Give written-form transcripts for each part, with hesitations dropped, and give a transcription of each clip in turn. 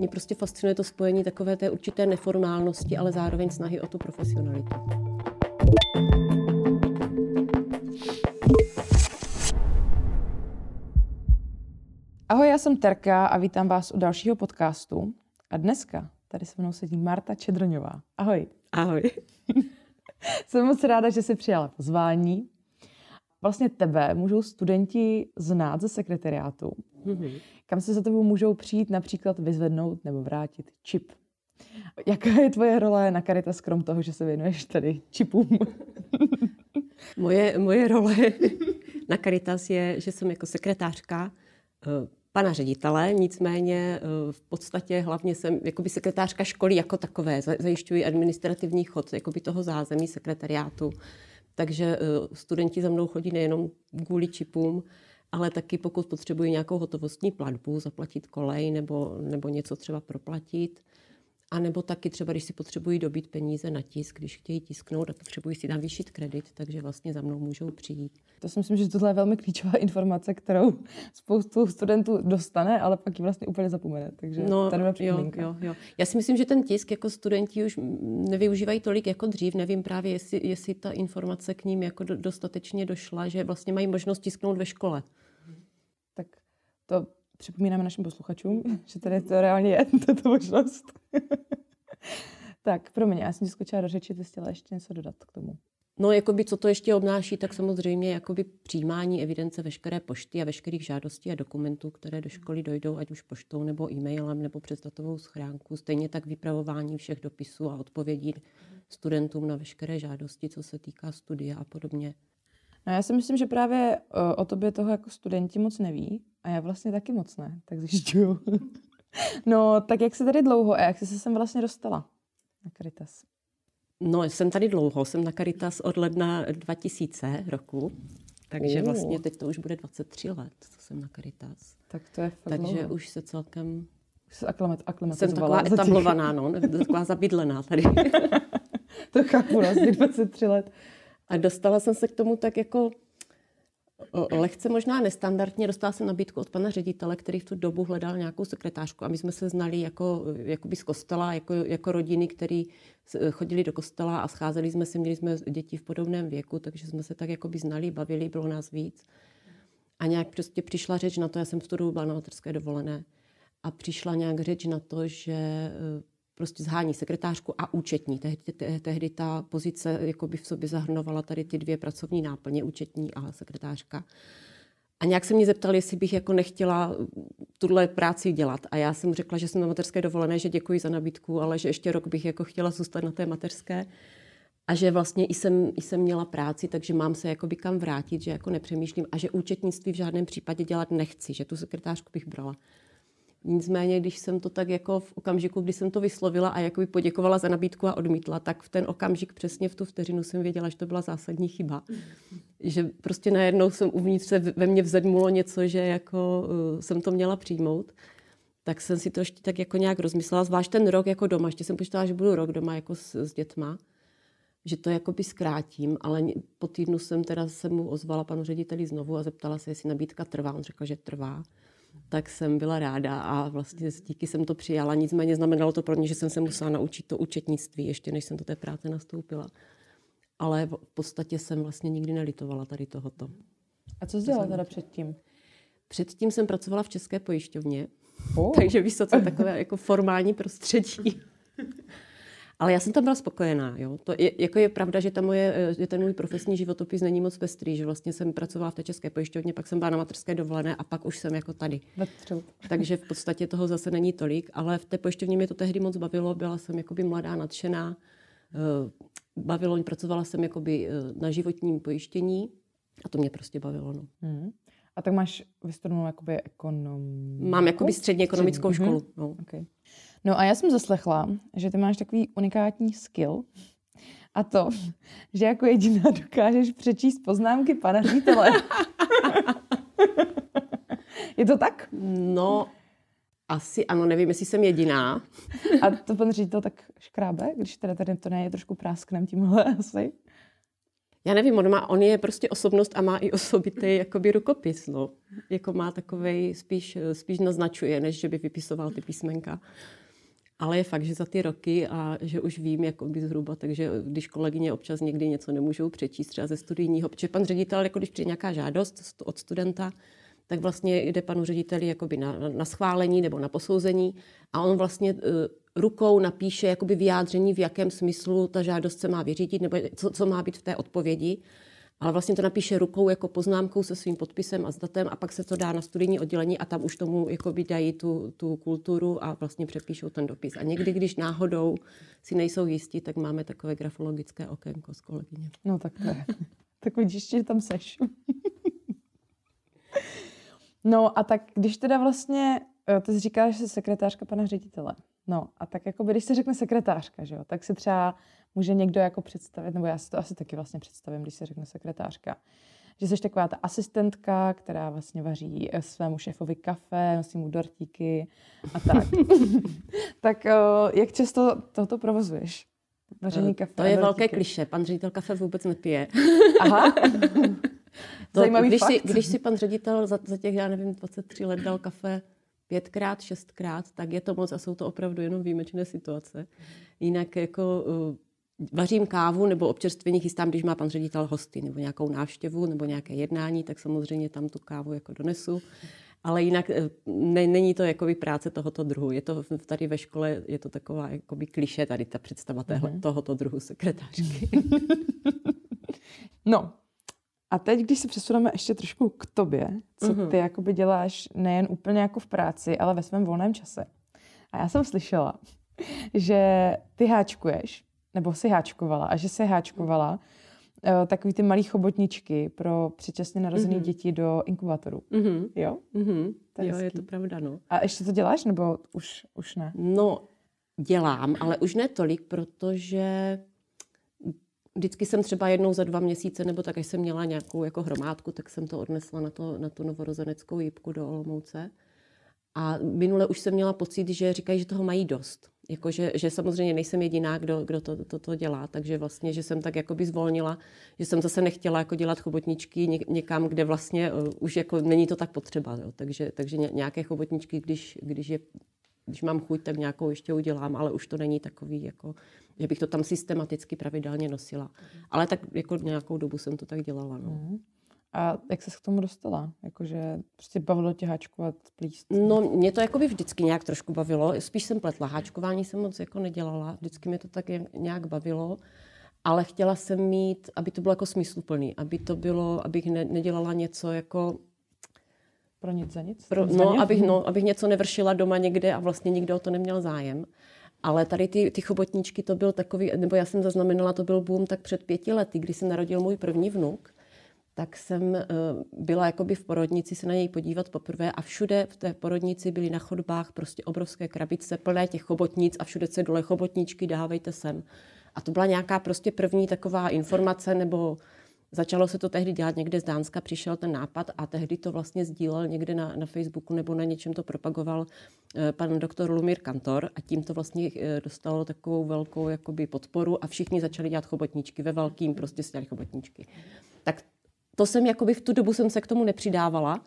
mě prostě fascinuje to spojení takové té určité neformálnosti, ale zároveň snahy o tu profesionalitu. Ahoj, já jsem Terka a vítám vás u dalšího podcastu. A dneska tady se mnou sedí Marta Čedroňová. Ahoj. Ahoj. Jsem moc ráda, že jsi přijala pozvání. Vlastně tebe můžou studenti znát ze sekretariátu, kam se za tebou můžou přijít například vyzvednout nebo vrátit čip. Jaká je tvoje role na Caritas, krom toho, že se věnuješ tady čipům? Moje role na Caritas je, že jsem jako sekretářka pana ředitele, nicméně v podstatě hlavně jsem jakoby sekretářka školy jako takové, zajišťuji administrativní chod jakoby toho zázemí sekretariátu. Takže studenti za mnou chodí nejenom kvůli čipům, ale taky pokud potřebují nějakou hotovostní platbu, zaplatit kolej nebo něco třeba proplatit. A nebo taky třeba, když si potřebují dobít peníze na tisk, když chtějí tisknout a potřebují si navýšit kredit, takže vlastně za mnou můžou přijít. To si myslím, že tohle je velmi klíčová informace, kterou spoustu studentů dostane, ale pak ji vlastně úplně zapomene. Takže tady byla připomínka. Jo. Já si myslím, že ten tisk jako studenti už nevyužívají tolik jako dřív. Nevím právě, jestli ta informace k ním jako dostatečně došla, že vlastně mají možnost tisknout ve škole. Tak to připomínáme našim posluchačům, že tady to reálně je tato možnost. Tak, promiň, já jsem ti skočila do řeči, ty jsi chtěla ještě něco dodat k tomu. No, jakoby, co to ještě obnáší, tak samozřejmě jakoby přijímání evidence veškeré pošty a veškerých žádostí a dokumentů, které do školy dojdou, ať už poštou nebo e-mailem nebo přes datovou schránku. Stejně tak vypravování všech dopisů a odpovědí studentům na veškeré žádosti, co se týká studia a podobně. No, já si myslím, že právě o tobě toho jako studenti moc neví a já vlastně taky moc ne, tak zjišťuju. No, tak jak jsi tady dlouho a jak jsi se sem vlastně dostala na Caritas? No, jsem tady dlouho, jsem na Caritas od ledna 2000 roku, takže vlastně teď to už bude 23 let, co jsem na Caritas. Tak to je fakt dlouho. Takže už se celkem... Už se aklimatizovala. Jsem taková etablovaná, taková zabydlená tady. To chápu, vlastně 23 let. A dostala jsem se k tomu tak jako... Lehce možná nestandardně, dostala jsem nabídku od pana ředitele, který v tu dobu hledal nějakou sekretářku a my jsme se znali jakoby z kostela, jako rodiny, který chodili do kostela a scházeli jsme se, měli jsme děti v podobném věku, takže jsme se tak jakoby znali, bavili, bylo nás víc. A nějak prostě přišla řeč na to, já jsem v tu dobu byla na materské dovolené, a přišla nějak řeč na to, že prostě zhání sekretářku a účetní. Tehdy ta pozice jakoby v sobě zahrnovala tady ty dvě pracovní náplně, účetní a sekretářka. A nějak se mě zeptali, jestli bych jako nechtěla tuhle práci dělat. A já jsem řekla, že jsem na mateřské dovolené, že děkuji za nabídku, ale že ještě rok bych jako chtěla zůstat na té mateřské. A že vlastně jsem měla práci, takže mám se jakoby kam vrátit, že jako nepřemýšlím. A že účetnictví v žádném případě dělat nechci, že tu sekretářku bych brala. Nicméně, když jsem to tak jako v okamžiku, kdy jsem to vyslovila a jakoby poděkovala za nabídku a odmítla, tak v ten okamžik, přesně v tu vteřinu jsem věděla, že to byla zásadní chyba. Že prostě najednou jsem uvnitř se ve mně vzedmulo něco, že jako jsem to měla přijmout. Tak jsem si to ještě tak jako nějak rozmyslela, zvlášť ten rok jako doma. Ještě jsem počítala, že budu rok doma jako s dětma, že to jakoby zkrátím, ale po týdnu jsem teda se mu ozvala panu řediteli znovu a zeptala se, jestli nabídka trvá. On řekl, že trvá. Tak jsem byla ráda a vlastně díky jsem to přijala. Nicméně znamenalo to pro mě, že jsem se musela naučit to účetnictví, ještě než jsem do té práce nastoupila. Ale v podstatě jsem vlastně nikdy nelitovala tady tohoto. A co jsi dělala teda předtím? Předtím jsem pracovala v České pojišťovně. Takže vysoce takové jako formální prostředí. Ale já jsem tam byla spokojená. Jo? To je, jako je pravda, že ten můj profesní životopis není moc pestrý, že vlastně jsem pracovala v té České pojišťovně, pak jsem byla na materské dovolené a pak už jsem jako tady. Takže v podstatě toho zase není tolik, ale v té pojišťovně mě to tehdy moc bavilo, byla jsem jakoby mladá, nadšená, bavilo, pracovala jsem jakoby na životním pojištění a to mě prostě bavilo. No. Hmm. A tak máš vystudovanou jakoby ekonomiku? Mám jakoby střední ekonomickou školu. No. Okay. No a já jsem zaslechla, že ty máš takový unikátní skill a to, že jako jediná dokážeš přečíst poznámky pana ředitele. Je to tak? No, asi ano, nevím, jestli jsem jediná. A to pan ředitel tak škrábe, když teda tady to ne je trošku prásknem tímhle asi? já nevím, on je prostě osobnost a má i osobitý jakoby rukopis, no. Jako má takovej, spíš naznačuje, než že by vypisoval ty písmenka. Ale je fakt, že za ty roky a že už vím jakoby zhruba, takže když kolegyně občas někdy něco nemůžou přečíst, třeba ze studijního, protože pan ředitel, jako když přijde nějaká žádost od studenta, tak vlastně jde panu řediteli jakoby na schválení nebo na posouzení a on vlastně rukou napíše jakoby vyjádření, v jakém smyslu ta žádost se má vyřídit nebo co má být v té odpovědi. Ale vlastně to napíše rukou jako poznámkou se svým podpisem a s datem a pak se to dá na studijní oddělení a tam už tomu jakoby dají tu kulturu a vlastně přepíšou ten dopis. A někdy, když náhodou si nejsou jistí, tak máme takové grafologické okénko s kolegyně. No tak to je. Tak vidíš, že tam seš. No a tak když teda vlastně, ty jsi říkala, že jsi sekretářka pana ředitele. No a tak jako když se řekne sekretářka, že jo, tak si třeba může někdo jako představit, nebo já si to asi taky vlastně představím, když se řekne sekretářka, že jsi taková ta asistentka, která vlastně vaří svému šéfovi kafe, nosí mu dortíky a tak. Tak jak často toto provozuješ? Vaření kafe? To je velké klišé, pan ředitel kafe vůbec nepije. Aha. To, když si pan ředitel za těch, já nevím, 23 let dal kafe 5krát, 6krát, tak je to moc a jsou to opravdu jenom výjimečné situace. Jinak jako vařím kávu nebo občerstvení chystám, když má pan ředitel hosty nebo nějakou návštěvu nebo nějaké jednání, tak samozřejmě tam tu kávu jako donesu. Ale jinak není to jakoby práce tohoto druhu. Je to tady ve škole, je to taková jakoby klišé tady ta představa tohoto druhu sekretářky. No. A teď, když se přesuneme ještě trošku k tobě, co ty jakoby děláš nejen úplně jako v práci, ale ve svém volném čase. A já jsem slyšela, že ty háčkuješ, nebo si háčkovala, a že si háčkovala takový ty malý chobotničky pro předčasně narozené děti do inkubátoru. Jo? Jo, je to pravda, no. A ještě to děláš, nebo už ne? No, dělám, ale už ne tolik, protože... Vždycky jsem třeba jednou za 2 měsíce, nebo tak, až jsem měla nějakou jako hromádku, tak jsem to odnesla na tu novorozeneckou jípku do Olomouce. A minule už jsem měla pocit, že říkají, že toho mají dost. Jako, že samozřejmě nejsem jediná, kdo to dělá, takže vlastně, že jsem tak jakoby zvolnila, že jsem zase nechtěla jako dělat chobotničky někam, kde vlastně už jako není to tak potřeba. Jo. Takže nějaké chobotničky, když mám chuť, tak nějakou ještě udělám, ale už to není takový, jako, že bych to tam systematicky pravidelně nosila. Ale tak jako nějakou dobu jsem to tak dělala. No. A jak ses k tomu dostala? Jakože prostě bavilo tě háčkovat, plíst? No, mě to jakoby vždycky nějak trošku bavilo. Spíš jsem pletla. Háčkování jsem moc jako nedělala. Vždycky mě to tak nějak bavilo. Ale chtěla jsem mít, aby to bylo jako smysluplný. Aby to bylo, abych nedělala něco jako... Pro nic za nic? Abych něco nevršila doma někde a vlastně nikdo o to neměl zájem. Ale tady ty chobotničky, to byl takový, nebo já jsem zaznamenala, to byl boom tak před 5 lety, kdy se narodil můj první vnuk, tak jsem byla jakoby v porodnici se na něj podívat poprvé a všude v té porodnici byly na chodbách prostě obrovské krabice plné těch chobotnic a všude se dole chobotničky, dávejte sem. A to byla nějaká prostě první taková informace nebo... Začalo se to tehdy dělat někde z Dánska, přišel ten nápad a tehdy to vlastně sdílel někde na Facebooku nebo na něčem to propagoval pan doktor Lumír Kantor a tím to vlastně dostalo takovou velkou jakoby podporu a všichni začali dělat chobotničky, ve velkým prostě si dělali chobotničky. Tak to jsem jakoby v tu dobu jsem se k tomu nepřidávala,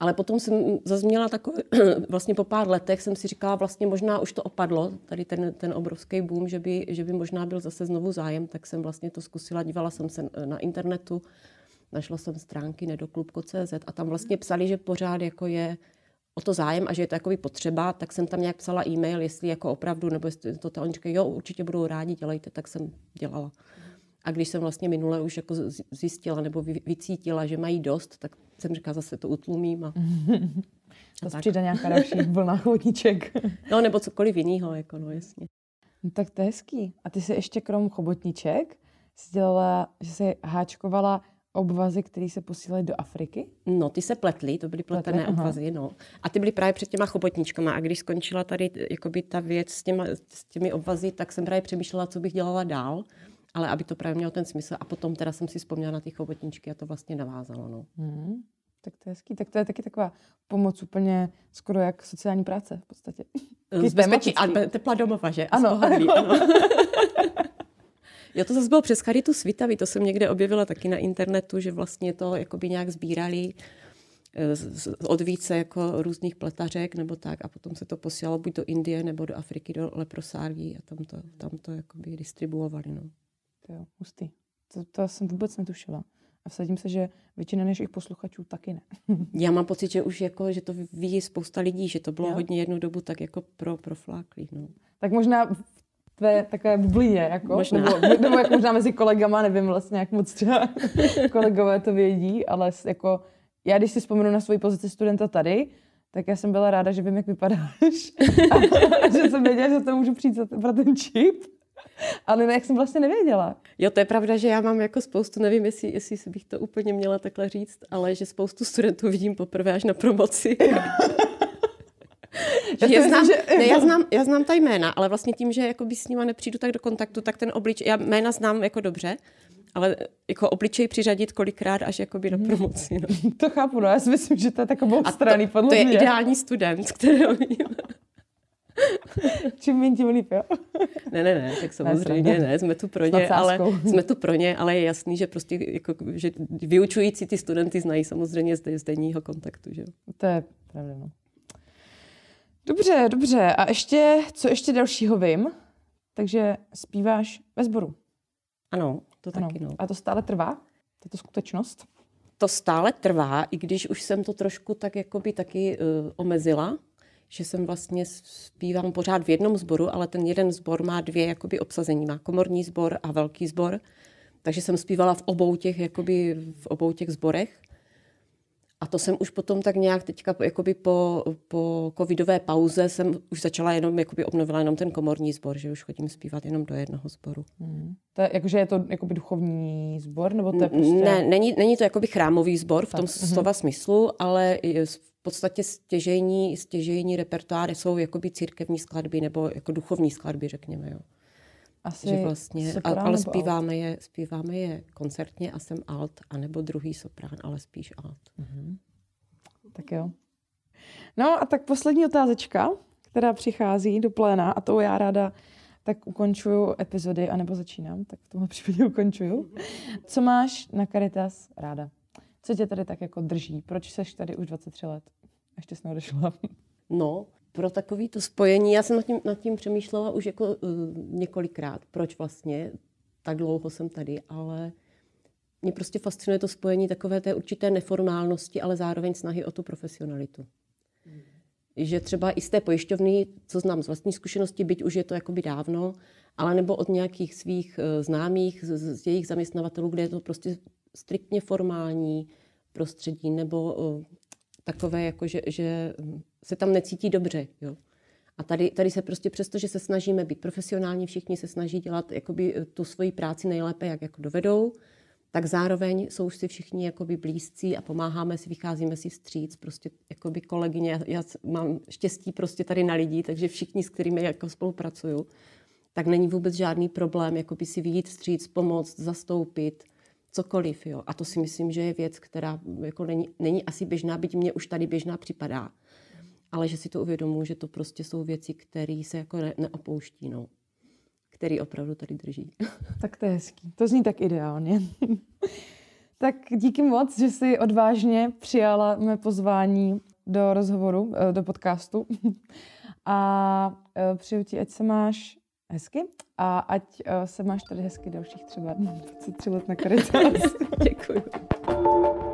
ale potom jsem zazněla takový, vlastně po pár letech jsem si říkala vlastně možná už to opadlo, tady ten obrovský boom, že by možná byl zase znovu zájem, tak jsem vlastně to zkusila, dívala jsem se na internetu, našla jsem stránky nedoklubko.cz a tam vlastně psali, že pořád jako je o to zájem a že je to jakoby potřeba, tak jsem tam nějak psala e-mail, jestli jako opravdu, nebo jestli to oni říkají, jo, určitě budou rádi, dělejte, tak jsem dělala. A když jsem vlastně minule už jako zjistila nebo vycítila, že mají dost, tak jsem říkala, zase to utlumím. A přijde nějaká další vlna chobotniček. No nebo cokoliv jiného, jako no jasně. No, tak to je hezký. A ty jsi ještě krom chobotniček dělala, že jsi háčkovala obvazy, které se posílají do Afriky? No, ty se pletly, to byly pletené obvazy, no. A ty byly právě před těma chobotničkama. A když skončila tady jakoby ta věc s těmi obvazy, tak jsem právě přemýšlela, co bych dělala dál. Ale aby to právě mělo ten smysl. A potom teda jsem si vzpomněla na ty chobotničky a to vlastně navázalo. No. Tak to je hezký. Tak to je taky taková pomoc úplně skoro jak sociální práce v podstatě. Z bezpečí a tepla domova, že? Ano. Jo, to zase bylo přes Caritu Svitavy, to jsem někde objevila taky na internetu, že vlastně to jakoby nějak sbírali od více jako různých pletařek nebo tak a potom se to posílalo buď do Indie nebo do Afriky, do leprosárií a tam to jakoby distribuovali. No. To jo, hustý. To jsem vůbec netušila. A vsadím se, že většina našich posluchačů taky ne. Já mám pocit, že už jako, že to ví spousta lidí, že to bylo hodně jednu dobu tak jako profláklý. No. Tak možná v tvé takové bublině, jako, nebo jako možná mezi kolegama, nevím vlastně, jak moc třeba kolegové to vědí, ale jako já, když si vzpomenu na svoji pozici studenta tady, tak já jsem byla ráda, že vím, jak vypadáš. A že jsem věděla, že to můžu přijít pro ten čip. Ale jak jsem vlastně nevěděla. Jo, to je pravda, že já mám jako spoustu, nevím, jestli bych to úplně měla takhle říct, ale že spoustu studentů vidím poprvé až na promoci. Já znám ta jména, ale vlastně tím, že jakoby s nima nepřijdu tak do kontaktu, tak ten obličej, já jména znám jako dobře, ale jako obličej přiřadit kolikrát až jakoby na promoci. No. To chápu, no, já si myslím, že to je tak oboustraný podle mě. To je ideální student, kterého vidím. Čím méně, tím líp, jo? Ne, tak samozřejmě ne, jsme tu pro ně, ale je jasný, že prostě jako, že vyučující ty studenty znají samozřejmě z denního kontaktu, že jo? To je pravda, no. Dobře, a ještě, co ještě dalšího vím, takže zpíváš ve sboru. Ano, to taky, no. A to stále trvá, tato skutečnost? To stále trvá, i když už jsem to trošku tak jakoby taky omezila, že jsem vlastně zpívám pořád v jednom sboru, ale ten jeden sbor má dvě jakoby obsazení. Má komorní sbor a velký sbor, takže jsem zpívala v obou těch sborech. A to jsem už potom tak nějak teďka jakoby po covidové pauze jsem už začala jenom, jakoby obnovila jenom ten komorní sbor, že už chodím zpívat jenom do jednoho sboru. Takže je to jakoby duchovní sbor? Nebo to je prostě... Ne, není to jakoby chrámový sbor v tom slova smyslu, ale v podstatě stěžejní repertoáry jsou jakoby církevní skladby nebo jako duchovní skladby, řekněme, jo. Asi vlastně, soprán, ale zpíváme je koncertně a jsem alt, anebo druhý soprán, ale spíš alt. Mhm. Tak jo. No a tak poslední otázečka, která přichází do pléna a to já ráda tak ukončuju epizody, anebo začínám, tak v tomhle případě ukončuju. Co máš na Caritas ráda? Co tě tady tak jako drží? Proč seš tady už 23 let? A ještě jsi neodešla. No, pro takový to spojení, já jsem nad tím přemýšlela už jako několikrát, proč vlastně tak dlouho jsem tady, ale mě prostě fascinuje to spojení takové té určité neformálnosti, ale zároveň snahy o tu profesionalitu. Že třeba i z té pojišťovny, co znám z vlastní zkušenosti, byť už je to jakoby dávno, ale nebo od nějakých svých známých, z jejich zaměstnavatelů, kde je to prostě striktně formální prostředí, nebo takové, jako že se tam necítí dobře. Jo. A tady se prostě přesto, že se snažíme být profesionální, všichni se snaží dělat jakoby tu svoji práci nejlépe, jak jako dovedou, tak zároveň jsou si všichni jakoby blízcí a pomáháme si, vycházíme si vstříc, prostě jakoby kolegyně. Já mám štěstí prostě tady na lidi, takže všichni, s kterými jako spolupracuju, tak není vůbec žádný problém jakoby si vyjít vstříc, pomoct, zastoupit, cokoliv, jo. A to si myslím, že je věc, která jako není asi běžná, byť mě už tady běžná připadá. Ale že si to uvědomuji, že to prostě jsou věci, které se jako neopouští, no. Který opravdu tady drží. Tak to je hezký. To zní tak ideálně. Tak díky moc, že jsi odvážně přijala mé pozvání do rozhovoru, do podcastu. A přeju ti, ať se máš hezky a ať se máš tady hezky dalších třeba 23 let na Caritas. Děkuju.